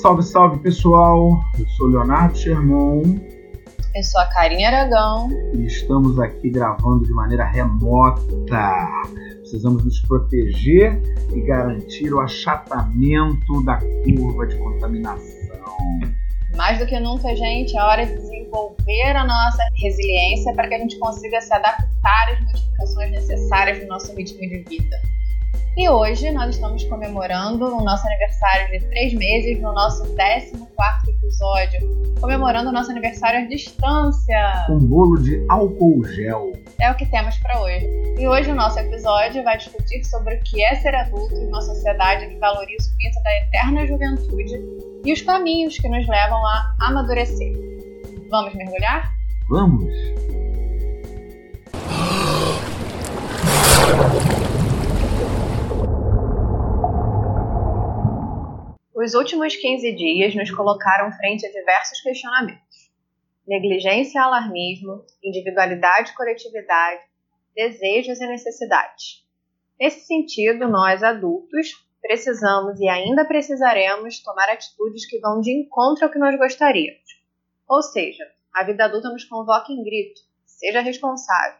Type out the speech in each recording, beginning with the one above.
Salve, salve pessoal, eu sou Leonardo Sherman. Eu sou a Karine Aragão. E estamos aqui gravando de maneira remota. Precisamos nos proteger e garantir o achatamento da curva de contaminação. Mais do que nunca, gente, é hora de desenvolver a nossa resiliência para que a gente consiga se adaptar às modificações necessárias no nosso ritmo de vida. E hoje nós estamos comemorando o nosso aniversário de 3 meses no nosso 14º episódio, comemorando o nosso aniversário à distância. Um bolo de álcool gel. É o que temos para hoje. E hoje o nosso episódio vai discutir sobre o que é ser adulto em uma sociedade que valoriza o mito da eterna juventude e os caminhos que nos levam a amadurecer. Vamos mergulhar? Vamos! Os últimos 15 dias nos colocaram frente a diversos questionamentos. Negligência e alarmismo, individualidade e coletividade, desejos e necessidades. Nesse sentido, nós, adultos, precisamos e ainda precisaremos tomar atitudes que vão de encontro ao que nós gostaríamos. Ou seja, a vida adulta nos convoca em grito, seja responsável.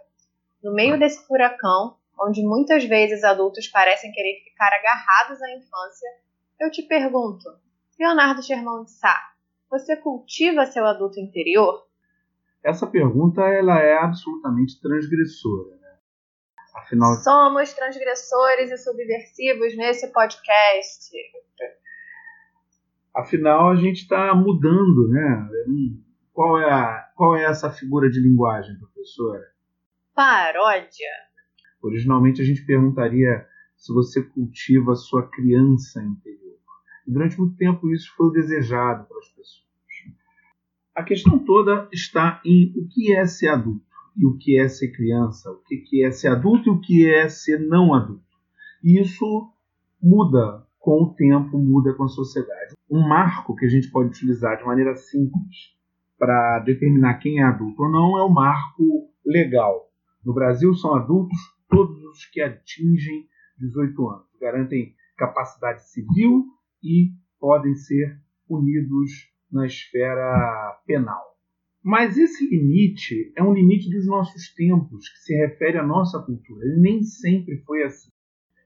No meio desse furacão, onde muitas vezes adultos parecem querer ficar agarrados à infância, eu te pergunto, Leonardo Germão de Sá, você cultiva seu adulto interior? Essa pergunta ela é absolutamente transgressora, né? Afinal, somos transgressores e subversivos nesse podcast. Afinal, a gente está mudando, né? Qual é essa figura de linguagem, professora? Paródia. Originalmente a gente perguntaria se você cultiva a sua criança interior. Durante muito tempo isso foi desejado pelas pessoas. A questão toda está em o que é ser adulto e o que é ser criança, o que é ser adulto e o que é ser não adulto. E isso muda com o tempo, muda com a sociedade. Um marco que a gente pode utilizar de maneira simples para determinar quem é adulto ou não é o marco legal. No Brasil são adultos todos os que atingem 18 anos, garantem capacidade civil e podem ser punidos na esfera penal. Mas esse limite é um limite dos nossos tempos, que se refere à nossa cultura. Ele nem sempre foi assim.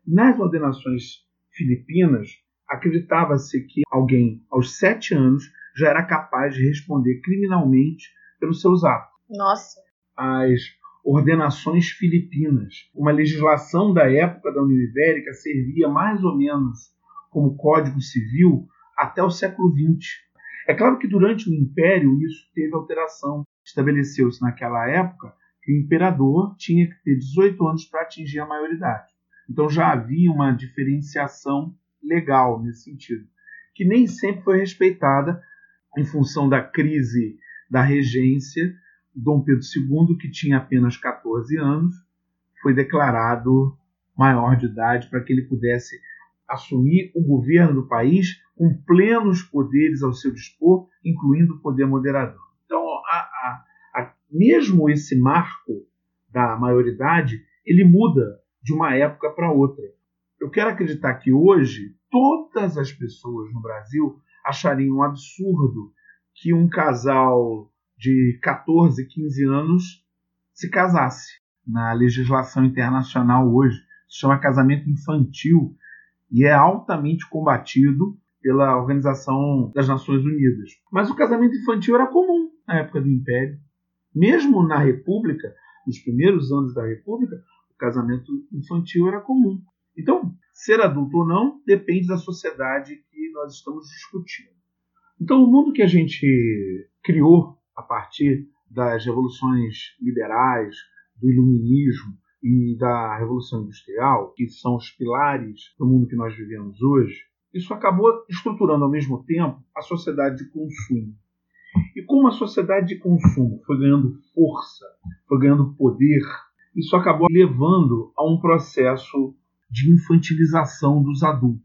Nas ordenações filipinas, acreditava-se que alguém, aos 7 anos, já era capaz de responder criminalmente pelos seus atos. Nossa! As Ordenações Filipinas, uma legislação da época da União Ibérica, servia mais ou menos como Código Civil, até o século XX. É claro que durante o Império isso teve alteração. Estabeleceu-se naquela época que o imperador tinha que ter 18 anos para atingir a maioridade. Então já havia uma diferenciação legal nesse sentido, que nem sempre foi respeitada em função da crise da regência. Dom Pedro II, que tinha apenas 14 anos, foi declarado maior de idade para que ele pudesse assumir o governo do país com plenos poderes ao seu dispor, incluindo o poder moderador. Então, mesmo esse marco da maioridade, ele muda de uma época para outra. Eu quero acreditar que hoje todas as pessoas no Brasil achariam um absurdo que um casal de 14, 15 anos se casasse. Na legislação internacional hoje, se chama casamento infantil, e é altamente combatido pela Organização das Nações Unidas. Mas o casamento infantil era comum na época do Império. Mesmo na República, nos primeiros anos da República, o casamento infantil era comum. Então, ser adulto ou não depende da sociedade que nós estamos discutindo. Então, o mundo que a gente criou a partir das revoluções liberais, do iluminismo, e da Revolução Industrial, que são os pilares do mundo que nós vivemos hoje, isso acabou estruturando ao mesmo tempo a sociedade de consumo. E como a sociedade de consumo foi ganhando força, foi ganhando poder, isso acabou levando a um processo de infantilização dos adultos.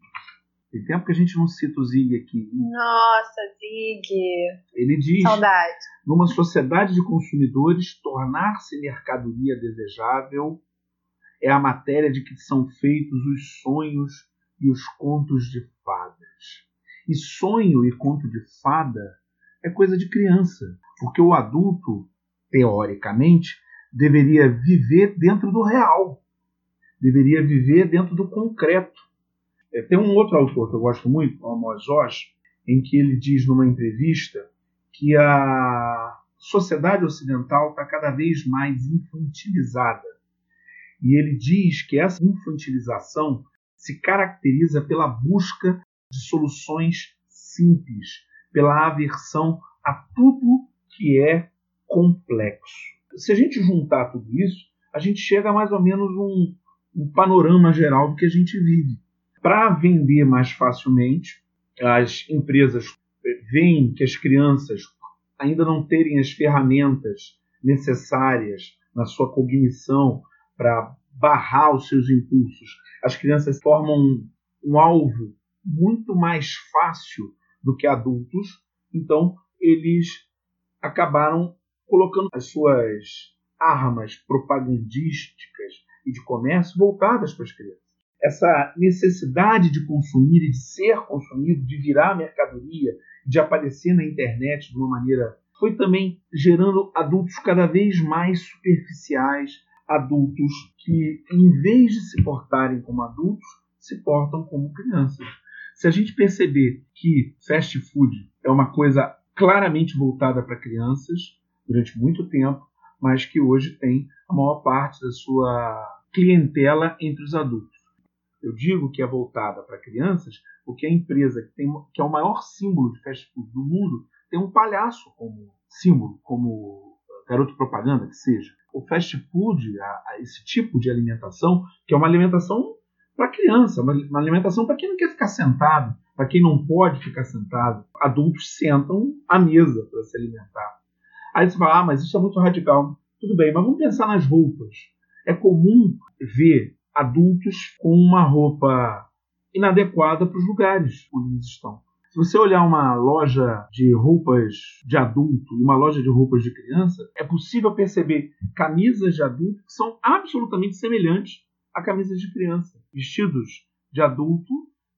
Tem tempo que a gente não cita o Zig aqui. Nossa, Zig! Ele diz, saudade. Numa sociedade de consumidores, tornar-se mercadoria desejável é a matéria de que são feitos os sonhos e os contos de fadas. E sonho e conto de fada é coisa de criança, porque o adulto, teoricamente, deveria viver dentro do real, deveria viver dentro do concreto. Tem um outro autor que eu gosto muito, o Amós Oz, em que ele diz numa entrevista que a sociedade ocidental está cada vez mais infantilizada. E ele diz que essa infantilização se caracteriza pela busca de soluções simples, pela aversão a tudo que é complexo. Se a gente juntar tudo isso, a gente chega a mais ou menos um panorama geral do que a gente vive. Para vender mais facilmente, as empresas veem que as crianças ainda não terem as ferramentas necessárias na sua cognição para barrar os seus impulsos. As crianças formam um alvo muito mais fácil do que adultos, então eles acabaram colocando as suas armas propagandísticas e de comércio voltadas para as crianças. Essa necessidade de consumir e de ser consumido, de virar mercadoria, de aparecer na internet de uma maneira, foi também gerando adultos cada vez mais superficiais, adultos que, em vez de se portarem como adultos, se portam como crianças. Se a gente perceber que fast food é uma coisa claramente voltada para crianças durante muito tempo, mas que hoje tem a maior parte da sua clientela entre os adultos. Eu digo que é voltada para crianças porque a empresa que é o maior símbolo de fast food do mundo tem um palhaço como símbolo, como garoto propaganda, que seja. O fast food, esse tipo de alimentação, que é uma alimentação para criança, uma alimentação para quem não quer ficar sentado, para quem não pode ficar sentado. Adultos sentam à mesa para se alimentar. Aí você fala, mas isso é muito radical. Tudo bem, mas vamos pensar nas roupas. É comum ver adultos com uma roupa inadequada para os lugares onde eles estão. Se você olhar uma loja de roupas de adulto e uma loja de roupas de criança, é possível perceber camisas de adulto que são absolutamente semelhantes a camisas de criança, vestidos de adulto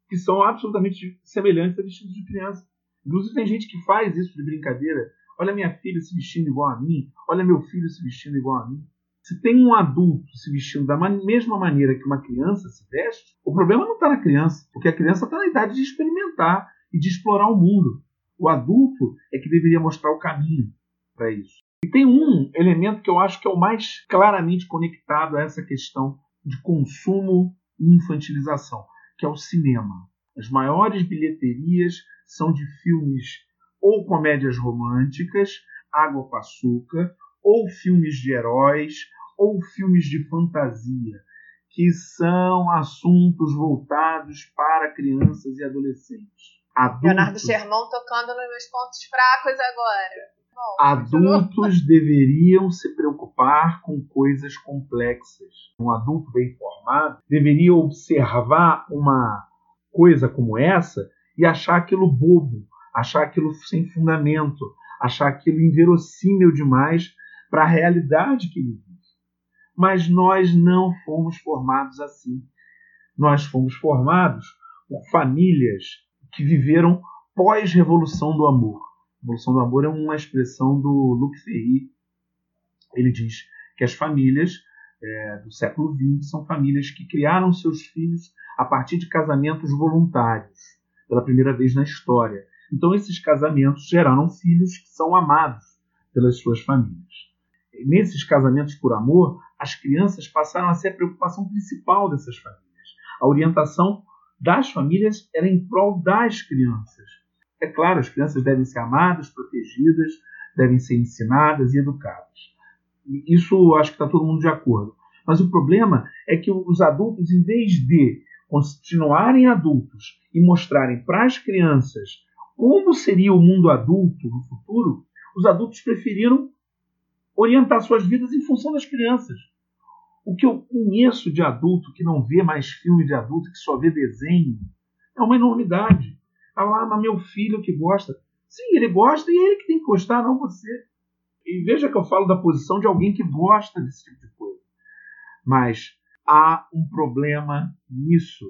que são absolutamente semelhantes a vestidos de criança. Inclusive tem gente que faz isso de brincadeira. Olha minha filha se vestindo igual a mim, olha meu filho se vestindo igual a mim. Se tem um adulto se vestindo da mesma maneira que uma criança se veste, o problema não está na criança, porque a criança está na idade de experimentar e de explorar o mundo. O adulto é que deveria mostrar o caminho para isso. E tem um elemento que eu acho que é o mais claramente conectado a essa questão de consumo e infantilização, que é o cinema. As maiores bilheterias são de filmes ou comédias românticas, água com açúcar, ou filmes de heróis, ou filmes de fantasia, que são assuntos voltados para crianças e adolescentes. Adultos, Leonardo Germão tocando nos meus pontos fracos agora. Bom, adultos deveriam se preocupar com coisas complexas. Um adulto bem formado deveria observar uma coisa como essa e achar aquilo bobo, achar aquilo sem fundamento, achar aquilo inverossímil demais para a realidade que ele vive. Mas nós não fomos formados assim. Nós fomos formados por famílias que viveram pós-revolução do amor. A Revolução do Amor é uma expressão do Luc Ferry. Ele diz que as famílias do século XX são famílias que criaram seus filhos a partir de casamentos voluntários, pela primeira vez na história. Então esses casamentos geraram filhos que são amados pelas suas famílias. E nesses casamentos por amor, as crianças passaram a ser a preocupação principal dessas famílias. A orientação das famílias era em prol das crianças. É claro, as crianças devem ser amadas, protegidas, devem ser ensinadas e educadas. Isso acho que está todo mundo de acordo. Mas o problema é que os adultos, em vez de continuarem adultos e mostrarem para as crianças como seria o mundo adulto no futuro, os adultos preferiram orientar suas vidas em função das crianças. O que eu conheço de adulto que não vê mais filme de adulto, que só vê desenho, é uma enormidade. Ah, mas meu filho que gosta. Sim, ele gosta e ele que tem que gostar, não você. E veja que eu falo da posição de alguém que gosta desse tipo de coisa. Mas há um problema nisso.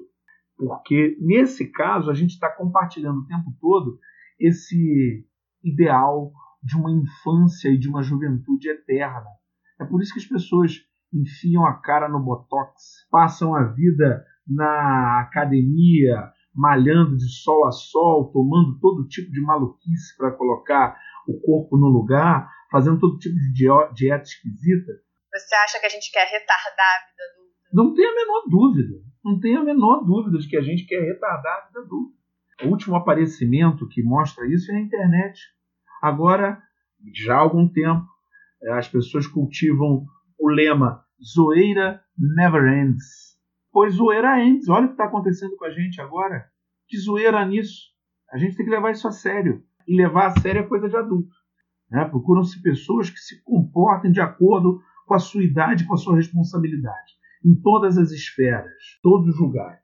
Porque, nesse caso, a gente está compartilhando o tempo todo esse ideal de uma infância e de uma juventude eterna. É por isso que as pessoas enfiam a cara no botox, passam a vida na academia, malhando de sol a sol, tomando todo tipo de maluquice para colocar o corpo no lugar, fazendo todo tipo de dieta esquisita. Você acha que a gente quer retardar a vida adulta? Não tem a menor dúvida. Não tem a menor dúvida de que a gente quer retardar a vida adulta. O último aparecimento que mostra isso é a internet. Agora, já há algum tempo, as pessoas cultivam o lema "Zoeira never ends". Pois zoeira ends. Olha o que está acontecendo com a gente agora. Que zoeira nisso. A gente tem que levar isso a sério. E levar a sério é coisa de adulto. Né? Procuram-se pessoas que se comportem de acordo com a sua idade, com a sua responsabilidade. Em todas as esferas, todos os lugares.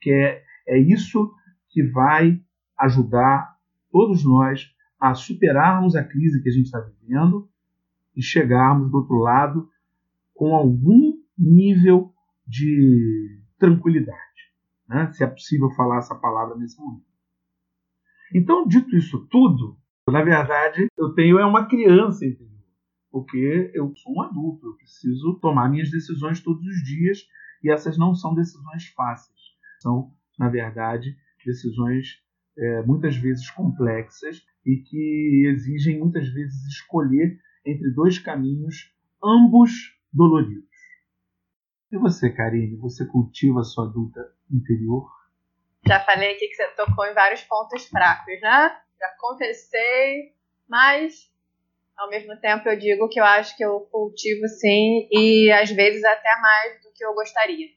Que é isso que vai ajudar todos nós a superarmos a crise que a gente está vivendo e chegarmos do outro lado com algum nível de tranquilidade, né? Se é possível falar essa palavra nesse momento. Então, dito isso tudo, na verdade, eu tenho uma criança, entendeu? Porque eu sou um adulto, eu preciso tomar minhas decisões todos os dias, e essas não são decisões fáceis. São, na verdade, decisões muitas vezes complexas e que exigem muitas vezes escolher entre dois caminhos, ambos doloridos. E você, Karine, você cultiva a sua adulta interior? Já falei aqui que você tocou em vários pontos fracos, né? Já confessei, mas ao mesmo tempo eu digo que eu acho que eu cultivo sim, e às vezes até mais do que eu gostaria.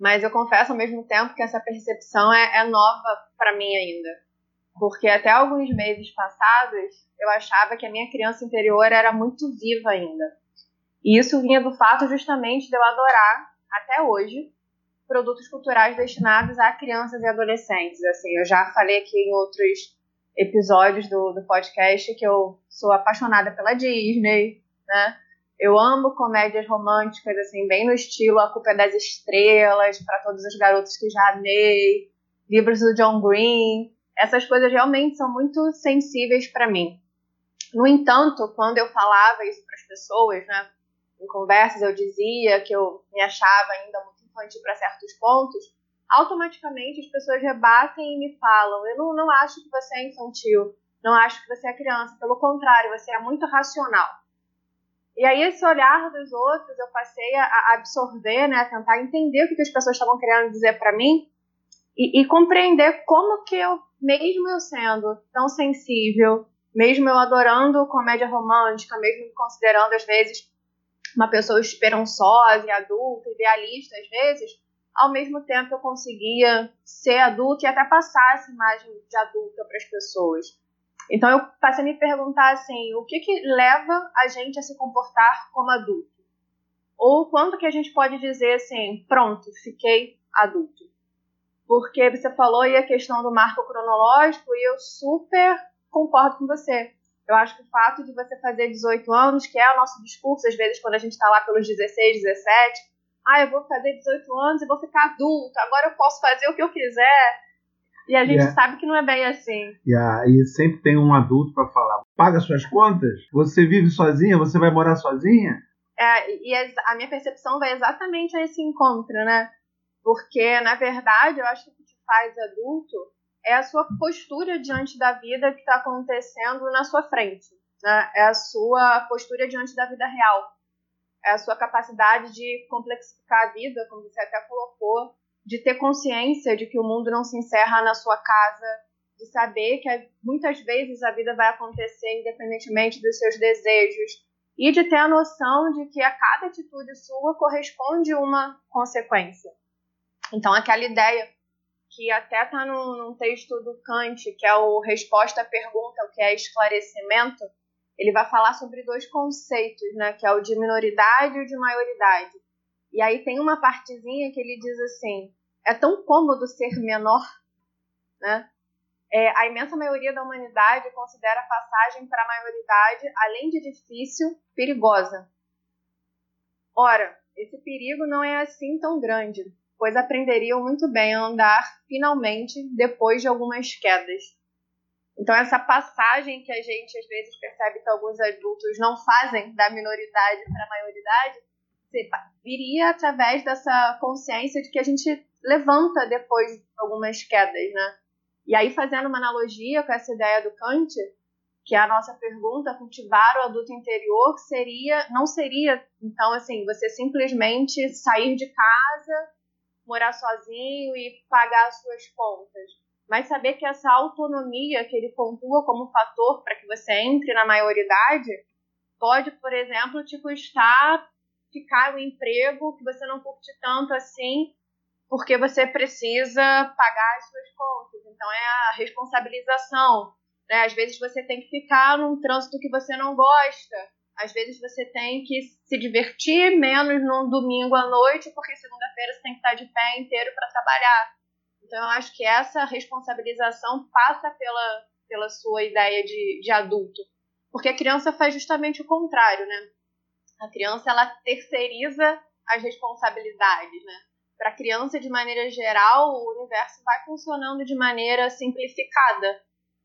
Mas eu confesso ao mesmo tempo que essa percepção é nova para mim ainda. Porque até alguns meses passados eu achava que a minha criança interior era muito viva ainda. E isso vinha do fato justamente de eu adorar, até hoje, produtos culturais destinados a crianças e adolescentes. Assim, eu já falei aqui em outros episódios do podcast que eu sou apaixonada pela Disney, né? Eu amo comédias românticas, assim, bem no estilo A Culpa das Estrelas, para todos os garotos que já amei, livros do John Green. Essas coisas realmente são muito sensíveis para mim. No entanto, quando eu falava isso para as pessoas, né, em conversas eu dizia que eu me achava ainda muito infantil para certos pontos, automaticamente as pessoas rebatem e me falam: eu não acho que você é infantil, não acho que você é criança, pelo contrário, você é muito racional. E aí esse olhar dos outros eu passei a absorver, né, a tentar entender o que as pessoas estavam querendo dizer para mim, e compreender como que eu, mesmo eu sendo tão sensível, mesmo eu adorando comédia romântica, mesmo me considerando, às vezes, uma pessoa esperançosa e adulta, idealista, às vezes, ao mesmo tempo eu conseguia ser adulta e até passar essa imagem de adulta para as pessoas. Então eu passei a me perguntar assim: o que leva a gente a se comportar como adulto? Ou quanto que a gente pode dizer assim: pronto, fiquei adulto? Porque você falou aí a questão do marco cronológico e eu super concordo com você. Eu acho que o fato de você fazer 18 anos, que é o nosso discurso, às vezes, quando a gente está lá pelos 16, 17, eu vou fazer 18 anos e vou ficar adulto, agora eu posso fazer o que eu quiser. E a gente sabe que não é bem assim. E sempre tem um adulto para falar: paga suas contas, você vive sozinha, você vai morar sozinha. E a minha percepção vai exatamente a esse encontro, né? Porque, na verdade, eu acho que o que te faz adulto é a sua postura diante da vida que está acontecendo na sua frente, né? É a sua postura diante da vida real. É a sua capacidade de complexificar a vida, como você até colocou, de ter consciência de que o mundo não se encerra na sua casa, de saber que muitas vezes a vida vai acontecer independentemente dos seus desejos, e de ter a noção de que a cada atitude sua corresponde uma consequência. Então, aquela ideia que até está num texto do Kant, que é o Resposta à Pergunta, o que é esclarecimento, ele vai falar sobre dois conceitos, né, que é o de minoridade e o de maioridade. E aí tem uma partezinha que ele diz assim: é tão cômodo ser menor, né? A imensa maioria da humanidade considera a passagem para a maioridade, além de difícil, perigosa. Ora, esse perigo não é assim tão grande. pois aprenderiam muito bem a andar, finalmente, depois de algumas quedas. Então, essa passagem que a gente, às vezes, percebe que alguns adultos não fazem da minoridade para a maioridade, viria através dessa consciência de que a gente levanta depois de algumas quedas, né? E aí, fazendo uma analogia com essa ideia do Kant, que a nossa pergunta, cultivar o adulto interior, não seria, então, assim, você simplesmente sair de casa, morar sozinho e pagar as suas contas, mas saber que essa autonomia que ele pontua como fator para que você entre na maioridade pode, por exemplo, te custar ficar um emprego que você não curte tanto assim, porque você precisa pagar as suas contas. Então, é a responsabilização, né? Às vezes você tem que ficar num trânsito que você não gosta. Às vezes você tem que se divertir menos num domingo à noite, porque segunda-feira você tem que estar de pé inteiro para trabalhar. Então, eu acho que essa responsabilização passa pela sua ideia de adulto. Porque a criança faz justamente o contrário, né? A criança, ela terceiriza as responsabilidades, né? Para a criança, de maneira geral, o universo vai funcionando de maneira simplificada.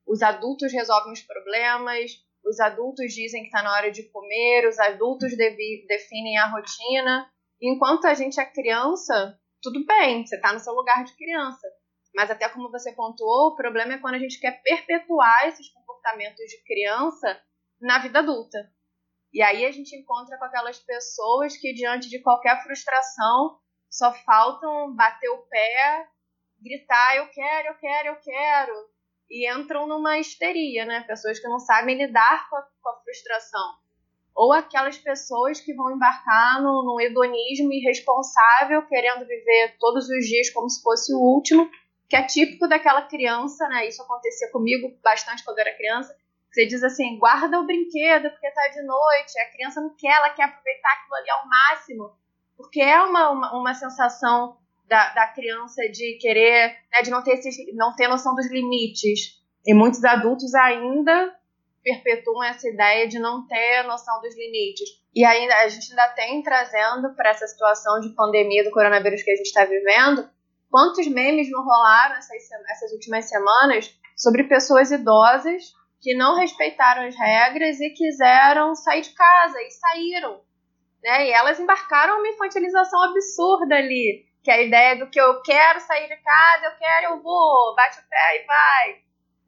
Os adultos resolvem os problemas, os adultos dizem que está na hora de comer, os adultos definem a rotina. Enquanto a gente é criança, tudo bem, você está no seu lugar de criança. Mas até como você pontuou, o problema é quando a gente quer perpetuar esses comportamentos de criança na vida adulta. E aí a gente encontra com aquelas pessoas que, diante de qualquer frustração, só faltam bater o pé, gritar, eu quero, eu quero, eu quero. E entram numa histeria, né? Pessoas que não sabem lidar com a frustração. Ou aquelas pessoas que vão embarcar num hedonismo irresponsável, querendo viver todos os dias como se fosse o último, que é típico daquela criança, né? Isso acontecia comigo bastante quando eu era criança. Você diz assim, guarda o brinquedo porque tá de noite. A criança não quer, ela quer aproveitar aquilo ali ao máximo. Porque é uma sensação da criança de querer, né, de não ter noção dos limites. E muitos adultos ainda perpetuam essa ideia de não ter noção dos limites. E ainda, a gente ainda tem trazendo para essa situação de pandemia do coronavírus que a gente está vivendo, quantos memes não rolaram essas últimas semanas sobre pessoas idosas que não respeitaram as regras e quiseram sair de casa, e saíram, né? E elas embarcaram uma infantilização absurda ali, que é a ideia do que eu quero sair de casa, eu quero, eu vou, bate o pé e vai.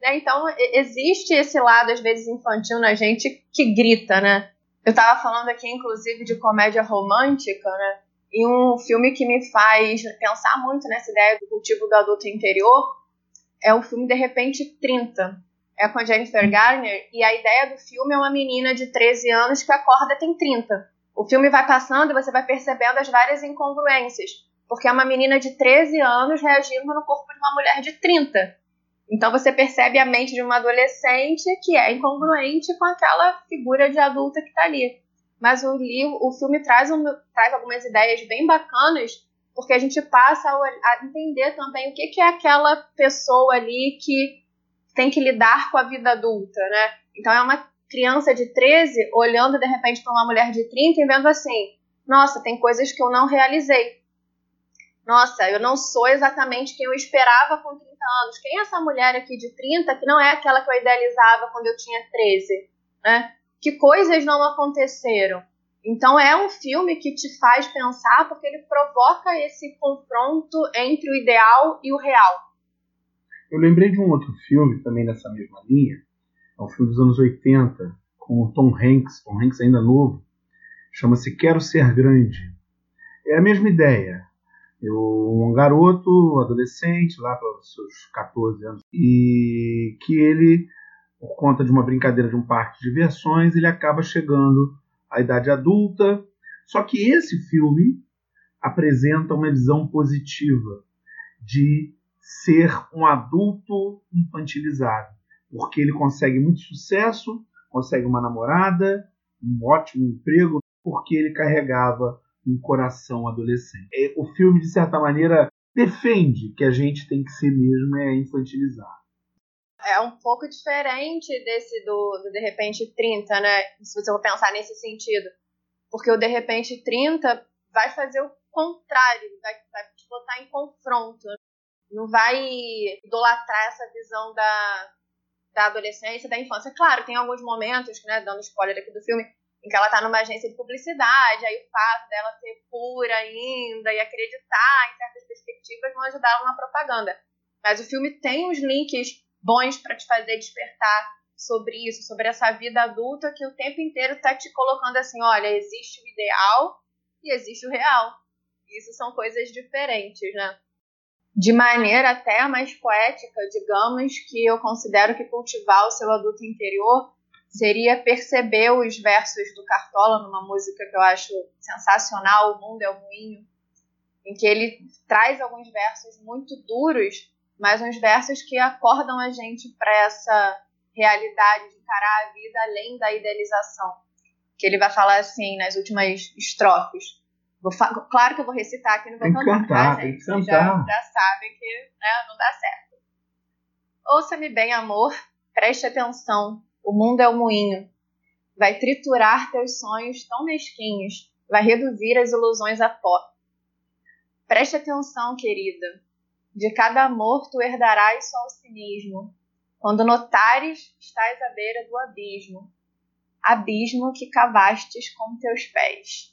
Né? Então, existe esse lado, às vezes, infantil na gente que grita, né? Eu estava falando aqui, inclusive, de comédia romântica, né? E um filme que me faz pensar muito nessa ideia do cultivo do adulto interior é o filme De Repente 30, é com a Jennifer Garner, e a ideia do filme é uma menina de 13 anos que acorda tem 30. O filme vai passando e você vai percebendo as várias incongruências, porque é uma menina de 13 anos reagindo no corpo de uma mulher de 30. Então você percebe a mente de uma adolescente que é incongruente com aquela figura de adulta que está ali. Mas o filme traz algumas ideias bem bacanas, porque a gente passa a entender também o que é aquela pessoa ali que tem que lidar com a vida adulta, né? Então é uma criança de 13 olhando de repente para uma mulher de 30 e vendo assim, nossa, tem coisas que eu não realizei. Nossa, eu não sou exatamente quem eu esperava com 30 anos. Quem é essa mulher aqui de 30 que não é aquela que eu idealizava quando eu tinha 13, né? Que coisas não aconteceram. Então é um filme que te faz pensar porque ele provoca esse confronto entre o ideal e o real. Eu lembrei de um outro filme, também nessa mesma linha, é um filme dos anos 80, com o Tom Hanks ainda novo, chama-se Quero Ser Grande. É a mesma ideia, um garoto, adolescente, lá pelos seus 14 anos, e que ele, por conta de uma brincadeira de um parque de diversões, ele acaba chegando à idade adulta, só que esse filme apresenta uma visão positiva de ser um adulto infantilizado, porque ele consegue muito sucesso, consegue uma namorada, um ótimo emprego, porque ele carregava um coração adolescente. O filme, de certa maneira, defende que a gente tem que ser mesmo infantilizado. É um pouco diferente desse do De Repente 30, né? Se você for pensar nesse sentido. Porque o De Repente 30 vai fazer o contrário, vai botar em confronto. Não vai idolatrar essa visão da adolescência, da infância. Claro, tem alguns momentos, né, dando spoiler aqui do filme, em que ela tá numa agência de publicidade, aí o fato dela ser pura ainda e acreditar em certas perspectivas vão ajudar ela na propaganda. Mas o filme tem uns links bons para te fazer despertar sobre isso, sobre essa vida adulta que o tempo inteiro tá te colocando assim, olha, existe o ideal e existe o real. Isso são coisas diferentes, né? De maneira até mais poética, digamos, que eu considero que cultivar o seu adulto interior seria perceber os versos do Cartola, numa música que eu acho sensacional, O Mundo é o Ruinho, em que ele traz alguns versos muito duros, mas uns versos que acordam a gente para essa realidade de encarar a vida além da idealização. Que ele vai falar assim nas últimas estrofes. Claro que eu vou recitar aqui, não vou cantar, tá, gente? Vocês já sabem que, né, não dá certo. Ouça-me bem, amor, preste atenção. O mundo é um moinho. Vai triturar teus sonhos tão mesquinhos. Vai reduzir as ilusões a pó. Preste atenção, querida. De cada amor tu herdarás só o cinismo. Quando notares, estás à beira do abismo. Abismo que cavastes com teus pés.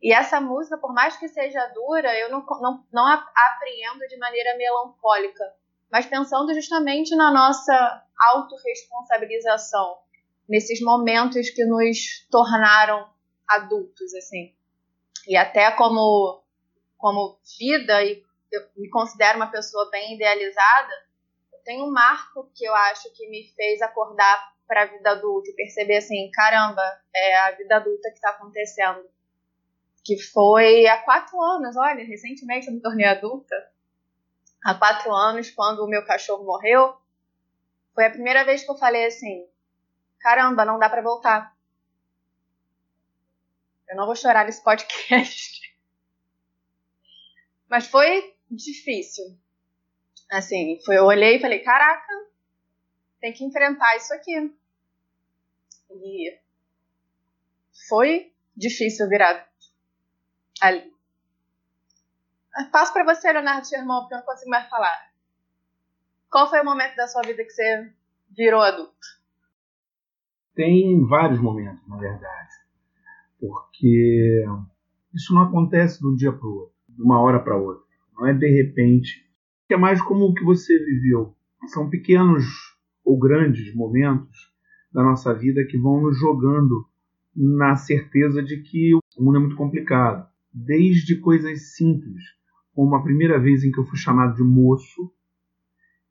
E essa música, por mais que seja dura, eu não apreendo de maneira melancólica, mas pensando justamente na nossa autorresponsabilização, nesses momentos que nos tornaram adultos, assim. E até como vida, e eu me considero uma pessoa bem idealizada, tem um marco que eu acho que me fez acordar para a vida adulta e perceber assim, caramba, é a vida adulta que está acontecendo. Que foi há 4 anos, olha, recentemente eu me tornei adulta. Há 4 anos, quando o meu cachorro morreu, foi a primeira vez que eu falei assim, caramba, não dá pra voltar. Eu não vou chorar nesse podcast. Mas foi difícil. Assim, eu olhei e falei, caraca, tem que enfrentar isso aqui. E foi difícil virar ali. Passo para você, Leonardo Sherman, porque eu não consigo mais falar. Qual foi o momento da sua vida que você virou adulto? Tem vários momentos, na verdade. Porque isso não acontece de um dia para o outro, de uma hora para outra. Não é de repente. É mais como o que você viveu. São pequenos ou grandes momentos da nossa vida que vão nos jogando na certeza de que o mundo é muito complicado. Desde coisas simples, como a primeira vez em que eu fui chamado de moço,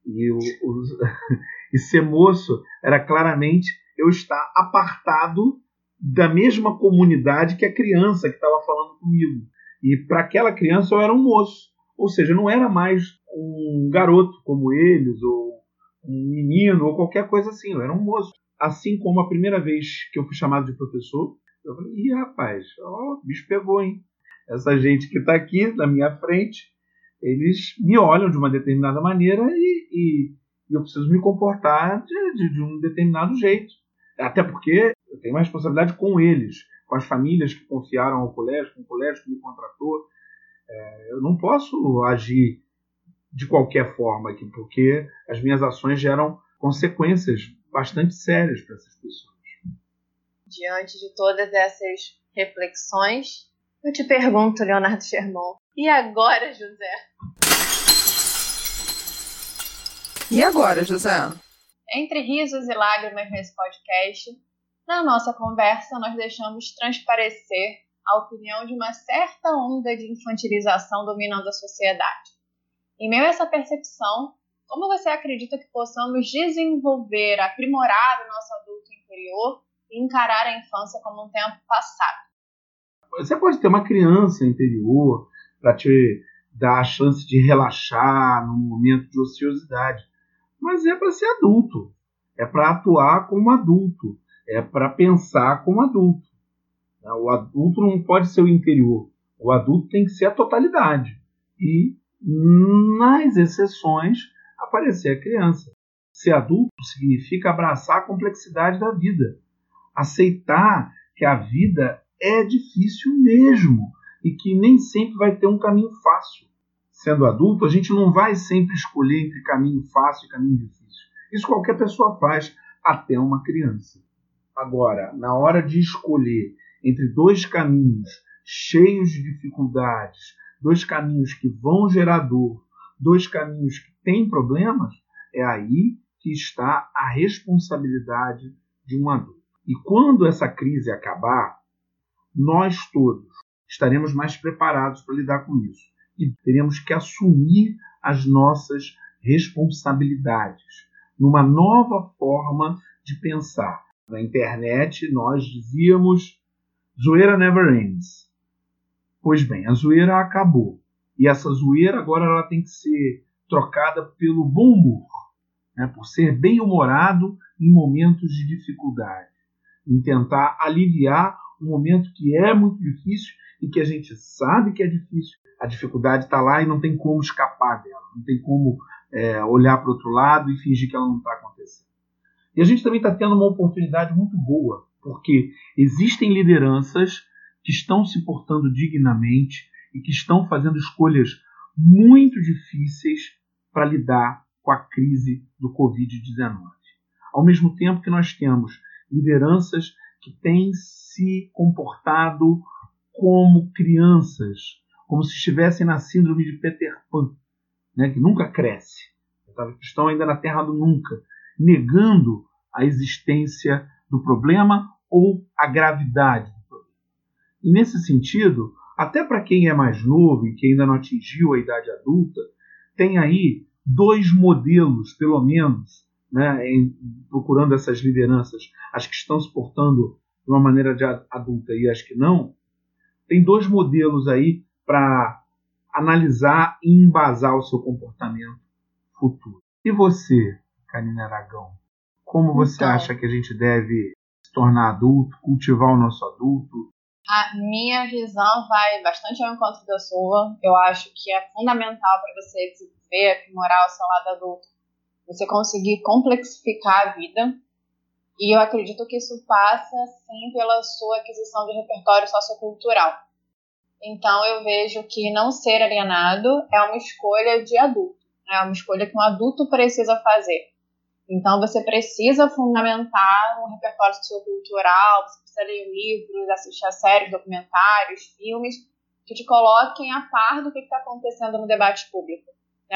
e ser moço era claramente eu estar apartado da mesma comunidade que a criança que estava falando comigo. E para aquela criança eu era um moço, ou seja, eu não era mais um garoto como eles, ou um menino, ou qualquer coisa assim, eu era um moço. Assim como a primeira vez que eu fui chamado de professor, eu falei, ih, rapaz, ó, o bicho pegou, hein? Essa gente que está aqui na minha frente, eles me olham de uma determinada maneira e eu preciso me comportar de um determinado jeito. Até porque eu tenho uma responsabilidade com eles, com as famílias que confiaram ao colégio, com o colégio que me contratou. Eu não posso agir de qualquer forma aqui, porque as minhas ações geram consequências bastante sérias para essas pessoas. Diante de todas essas reflexões, eu te pergunto, Leonardo Sherman, e agora, José? E agora, José? Entre risos e lágrimas nesse podcast, na nossa conversa nós deixamos transparecer a opinião de uma certa onda de infantilização dominando a sociedade. Em meio a essa percepção, como você acredita que possamos desenvolver, aprimorar o nosso adulto interior e encarar a infância como um tempo passado? Você pode ter uma criança interior para te dar a chance de relaxar num momento de ociosidade, mas é para ser adulto, é para atuar como adulto, é para pensar como adulto. O adulto não pode ser o interior, o adulto tem que ser a totalidade e, nas exceções, aparecer a criança. Ser adulto significa abraçar a complexidade da vida, aceitar que a vida é difícil mesmo, e que nem sempre vai ter um caminho fácil. Sendo adulto, a gente não vai sempre escolher entre caminho fácil e caminho difícil. Isso qualquer pessoa faz, até uma criança. Agora, na hora de escolher entre dois caminhos cheios de dificuldades, dois caminhos que vão gerar dor, dois caminhos que têm problemas, é aí que está a responsabilidade de um adulto. E quando essa crise acabar, nós todos estaremos mais preparados para lidar com isso. E teremos que assumir as nossas responsabilidades numa nova forma de pensar. Na internet, nós dizíamos zoeira never ends. Pois bem, a zoeira acabou. E essa zoeira agora ela tem que ser trocada pelo bom humor, né? Por ser bem-humorado em momentos de dificuldade. Em tentar aliviar um momento que é muito difícil e que a gente sabe que é difícil. A dificuldade está lá e não tem como escapar dela. Não tem como olhar para o outro lado e fingir que ela não está acontecendo. E a gente também está tendo uma oportunidade muito boa, porque existem lideranças que estão se portando dignamente e que estão fazendo escolhas muito difíceis para lidar com a crise do Covid-19. Ao mesmo tempo que nós temos lideranças que têm se comportado como crianças, como se estivessem na síndrome de Peter Pan, né, que nunca cresce. Estão ainda na terra do nunca, negando a existência do problema ou a gravidade do problema. E nesse sentido, até para quem é mais novo e que ainda não atingiu a idade adulta, tem aí dois modelos, pelo menos, né, procurando essas lideranças, as que estão se portando de uma maneira de adulta e as que não, tem dois modelos aí para analisar e embasar o seu comportamento futuro. E você, Karine Aragão, como você acha que a gente deve se tornar adulto, cultivar o nosso adulto? A minha visão vai bastante ao encontro da sua. Eu acho que é fundamental para você desenvolver, aprimorar o seu lado adulto, você conseguir complexificar a vida. E eu acredito que isso passa, sim, pela sua aquisição de repertório sociocultural. Então, eu vejo que não ser alienado é uma escolha de adulto. É uma escolha que um adulto precisa fazer. Então, você precisa fundamentar um repertório sociocultural, você precisa ler livros, assistir a séries, documentários, filmes, que te coloquem a par do que está acontecendo no debate público.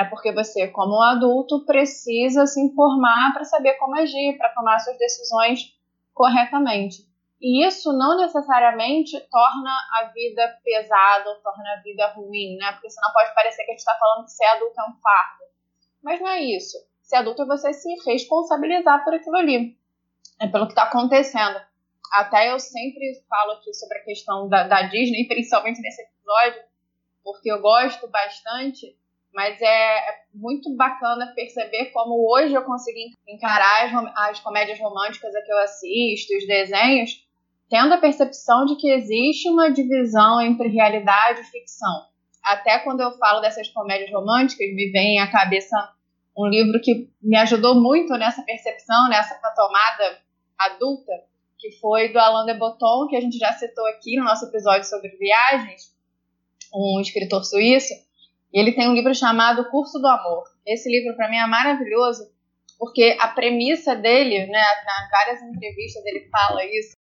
Porque você, como um adulto, precisa se informar para saber como agir, para tomar suas decisões corretamente. E isso não necessariamente torna a vida pesada, torna a vida ruim, né? Porque senão pode parecer que a gente está falando que ser adulto é um fardo. Mas não é isso. Ser adulto é você se responsabilizar por aquilo ali, pelo que está acontecendo. Até eu sempre falo aqui sobre a questão da Disney, principalmente nesse episódio, porque eu gosto bastante. Mas é muito bacana perceber como hoje eu consegui encarar as comédias românticas que eu assisto, os desenhos, tendo a percepção de que existe uma divisão entre realidade e ficção. Até quando eu falo dessas comédias românticas, me vem à cabeça um livro que me ajudou muito nessa percepção, nessa tomada adulta, que foi do Alain de Botton, que a gente já citou aqui no nosso episódio sobre viagens, um escritor suíço. Ele tem um livro chamado Curso do Amor. Esse livro, para mim, é maravilhoso, porque a premissa dele, né, nas várias entrevistas ele fala isso,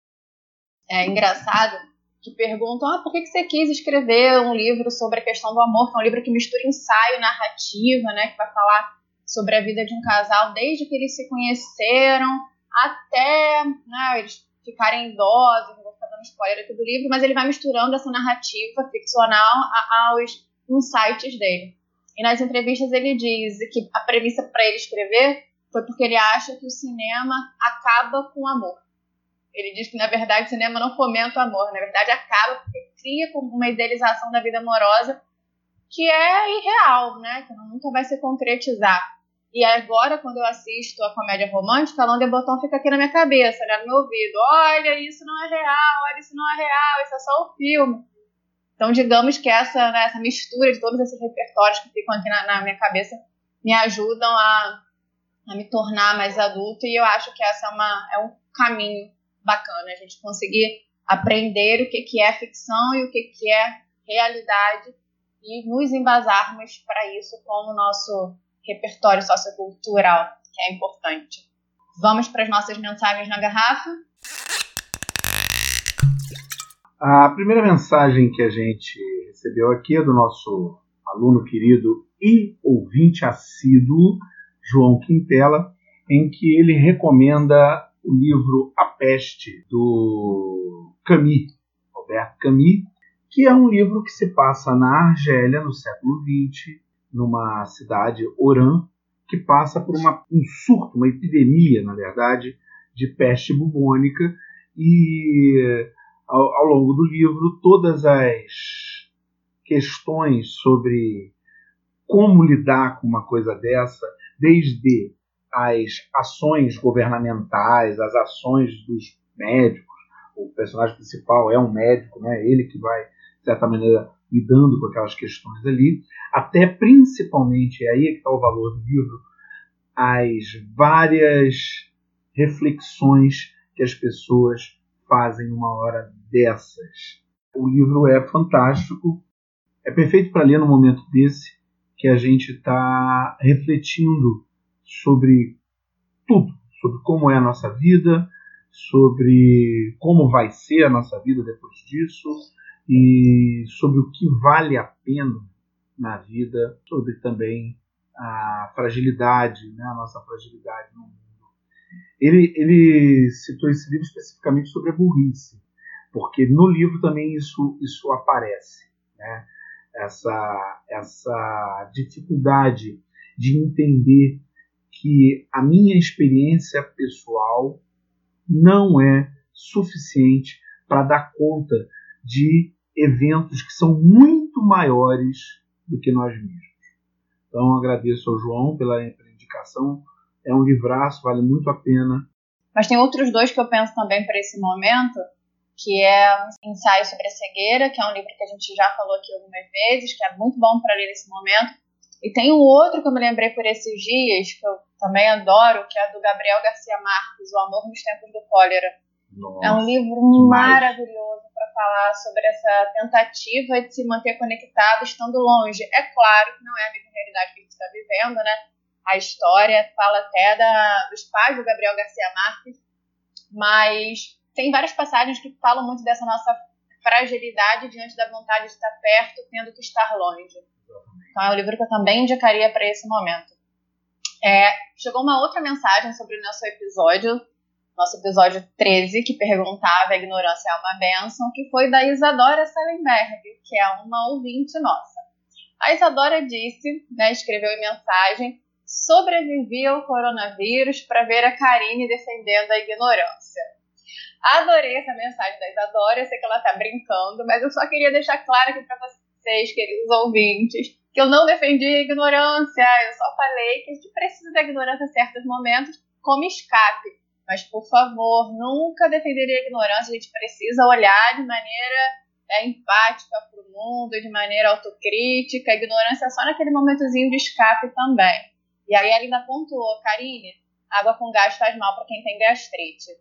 é engraçado, que perguntam, por que você quis escrever um livro sobre a questão do amor, que é um livro que mistura ensaio, narrativa, né, que vai falar sobre a vida de um casal, desde que eles se conheceram até, né, eles ficarem idosos, não vou ficar dando spoiler aqui do livro, mas ele vai misturando essa narrativa ficcional aos insights dele. E nas entrevistas ele diz que a premissa para ele escrever foi porque ele acha que o cinema acaba com o amor. Ele diz que, na verdade, o cinema não fomenta o amor. Na verdade, acaba porque cria uma idealização da vida amorosa que é irreal, né? Que nunca vai se concretizar. E agora, quando eu assisto a comédia romântica, Alain de Botton fica aqui na minha cabeça, né? No meu ouvido. Olha, isso não é real. Olha, isso não é real. Isso é só um filme. Então, digamos que essa mistura de todos esses repertórios que ficam aqui na minha cabeça me ajudam a me tornar mais adulto, e eu acho que essa é um caminho bacana, a gente conseguir aprender o que é ficção e o que é realidade e nos embasarmos para isso com o nosso repertório sociocultural, que é importante. Vamos para as nossas mensagens na garrafa? A primeira mensagem que a gente recebeu aqui é do nosso aluno querido e ouvinte assíduo, João Quintela, em que ele recomenda o livro A Peste, do Camus, Albert Camus, que é um livro que se passa na Argélia, no século XX, numa cidade, Orã, que passa por um surto, uma epidemia, na verdade, de peste bubônica, e ao longo do livro todas as questões sobre como lidar com uma coisa dessa, desde as ações governamentais, as ações dos médicos. O personagem principal é um médico, né? Ele que vai, de certa maneira, lidando com aquelas questões ali. Até, principalmente, aí é que está o valor do livro, as várias reflexões que as pessoas fazem numa hora dessas. O livro é fantástico, é perfeito para ler num momento desse, que a gente está refletindo sobre tudo, sobre como é a nossa vida, sobre como vai ser a nossa vida depois disso e sobre o que vale a pena na vida, sobre também a fragilidade, né, a nossa fragilidade no mundo. Ele citou esse livro especificamente sobre a burrice, porque no livro também isso aparece, né, essa dificuldade de entender que a minha experiência pessoal não é suficiente para dar conta de eventos que são muito maiores do que nós mesmos. Então, agradeço ao João pela indicação. É um livraço, vale muito a pena. Mas tem outros dois que eu penso também para esse momento, que é o Ensaio sobre a Cegueira, que é um livro que a gente já falou aqui algumas vezes, que é muito bom para ler nesse momento. E tem um outro que eu me lembrei por esses dias, que eu também adoro, que é do Gabriel García Márquez, O Amor nos Tempos do Cólera. Nossa, é um livro demais, maravilhoso para falar sobre essa tentativa de se manter conectado estando longe. É claro que não é a mesma realidade que a gente está vivendo, né? A história fala até dos pais do Gabriel García Márquez, mas tem várias passagens que falam muito dessa nossa fragilidade diante da vontade de estar perto, tendo que estar longe. Então é um livro que eu também indicaria para esse momento. Chegou uma outra mensagem sobre o nosso episódio 13, que perguntava a ignorância é uma bênção, que foi da Isadora Salenberg, que é uma ouvinte nossa. A Isadora disse, né, escreveu em mensagem, sobrevivi ao coronavírus para ver a Karine defendendo a ignorância. Adorei essa mensagem da Isadora, eu sei que ela está brincando, mas eu só queria deixar claro aqui para vocês, queridos ouvintes, que eu não defendi a ignorância, eu só falei que a gente precisa da ignorância em certos momentos como escape. Mas, por favor, nunca defenderia a ignorância, a gente precisa olhar de maneira empática para o mundo, de maneira autocrítica, a ignorância é só naquele momentozinho de escape também. E aí ela ainda pontuou, Karine, água com gás faz mal para quem tem gastrite.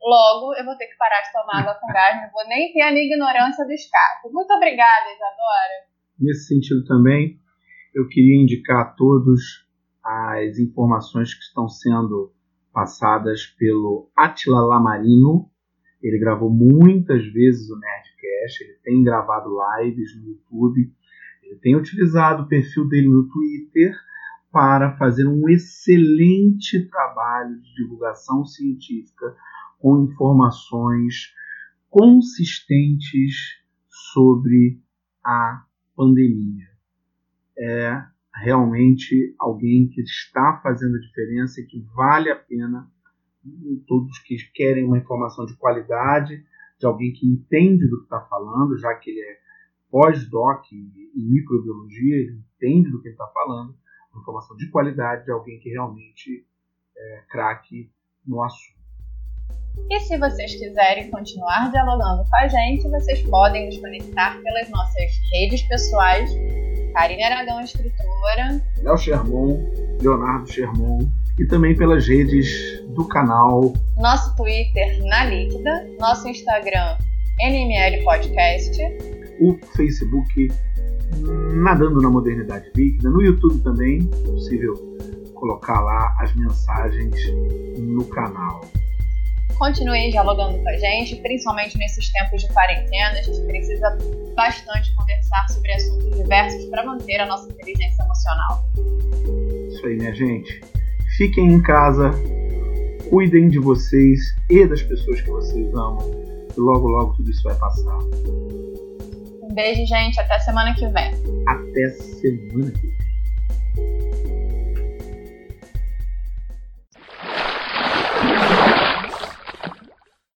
Logo, eu vou ter que parar de tomar água com gás, não vou nem ter a minha ignorância do escape. Muito obrigada, Isadora. Nesse sentido também, eu queria indicar a todos as informações que estão sendo passadas pelo Átila Iamarino. Ele gravou muitas vezes o Nerdcast, ele tem gravado lives no YouTube, ele tem utilizado o perfil dele no Twitter para fazer um excelente trabalho de divulgação científica com informações consistentes sobre a pandemia. É realmente alguém que está fazendo a diferença e que vale a pena todos que querem uma informação de qualidade, de alguém que entende do que está falando, já que ele é pós-doc em microbiologia, ele entende do que ele está falando, uma informação de qualidade de alguém que realmente é craque no assunto. E se vocês quiserem continuar dialogando com a gente, vocês podem nos conectar pelas nossas redes pessoais, Karine Aragão, escritora, Léo Sherman, Leonardo Germão, e também pelas redes do canal. Nosso Twitter, Na Líquida, nosso Instagram, NML Podcast. o Facebook Nadando na Modernidade Líquida, no YouTube também, é possível colocar lá as mensagens no canal. Continuem dialogando com a gente, principalmente nesses tempos de quarentena. A gente precisa bastante conversar sobre assuntos diversos para manter a nossa inteligência emocional. Isso aí, minha gente. Fiquem em casa, cuidem de vocês e das pessoas que vocês amam. E logo, logo tudo isso vai passar. Um beijo, gente. Até semana que vem. Até semana que vem.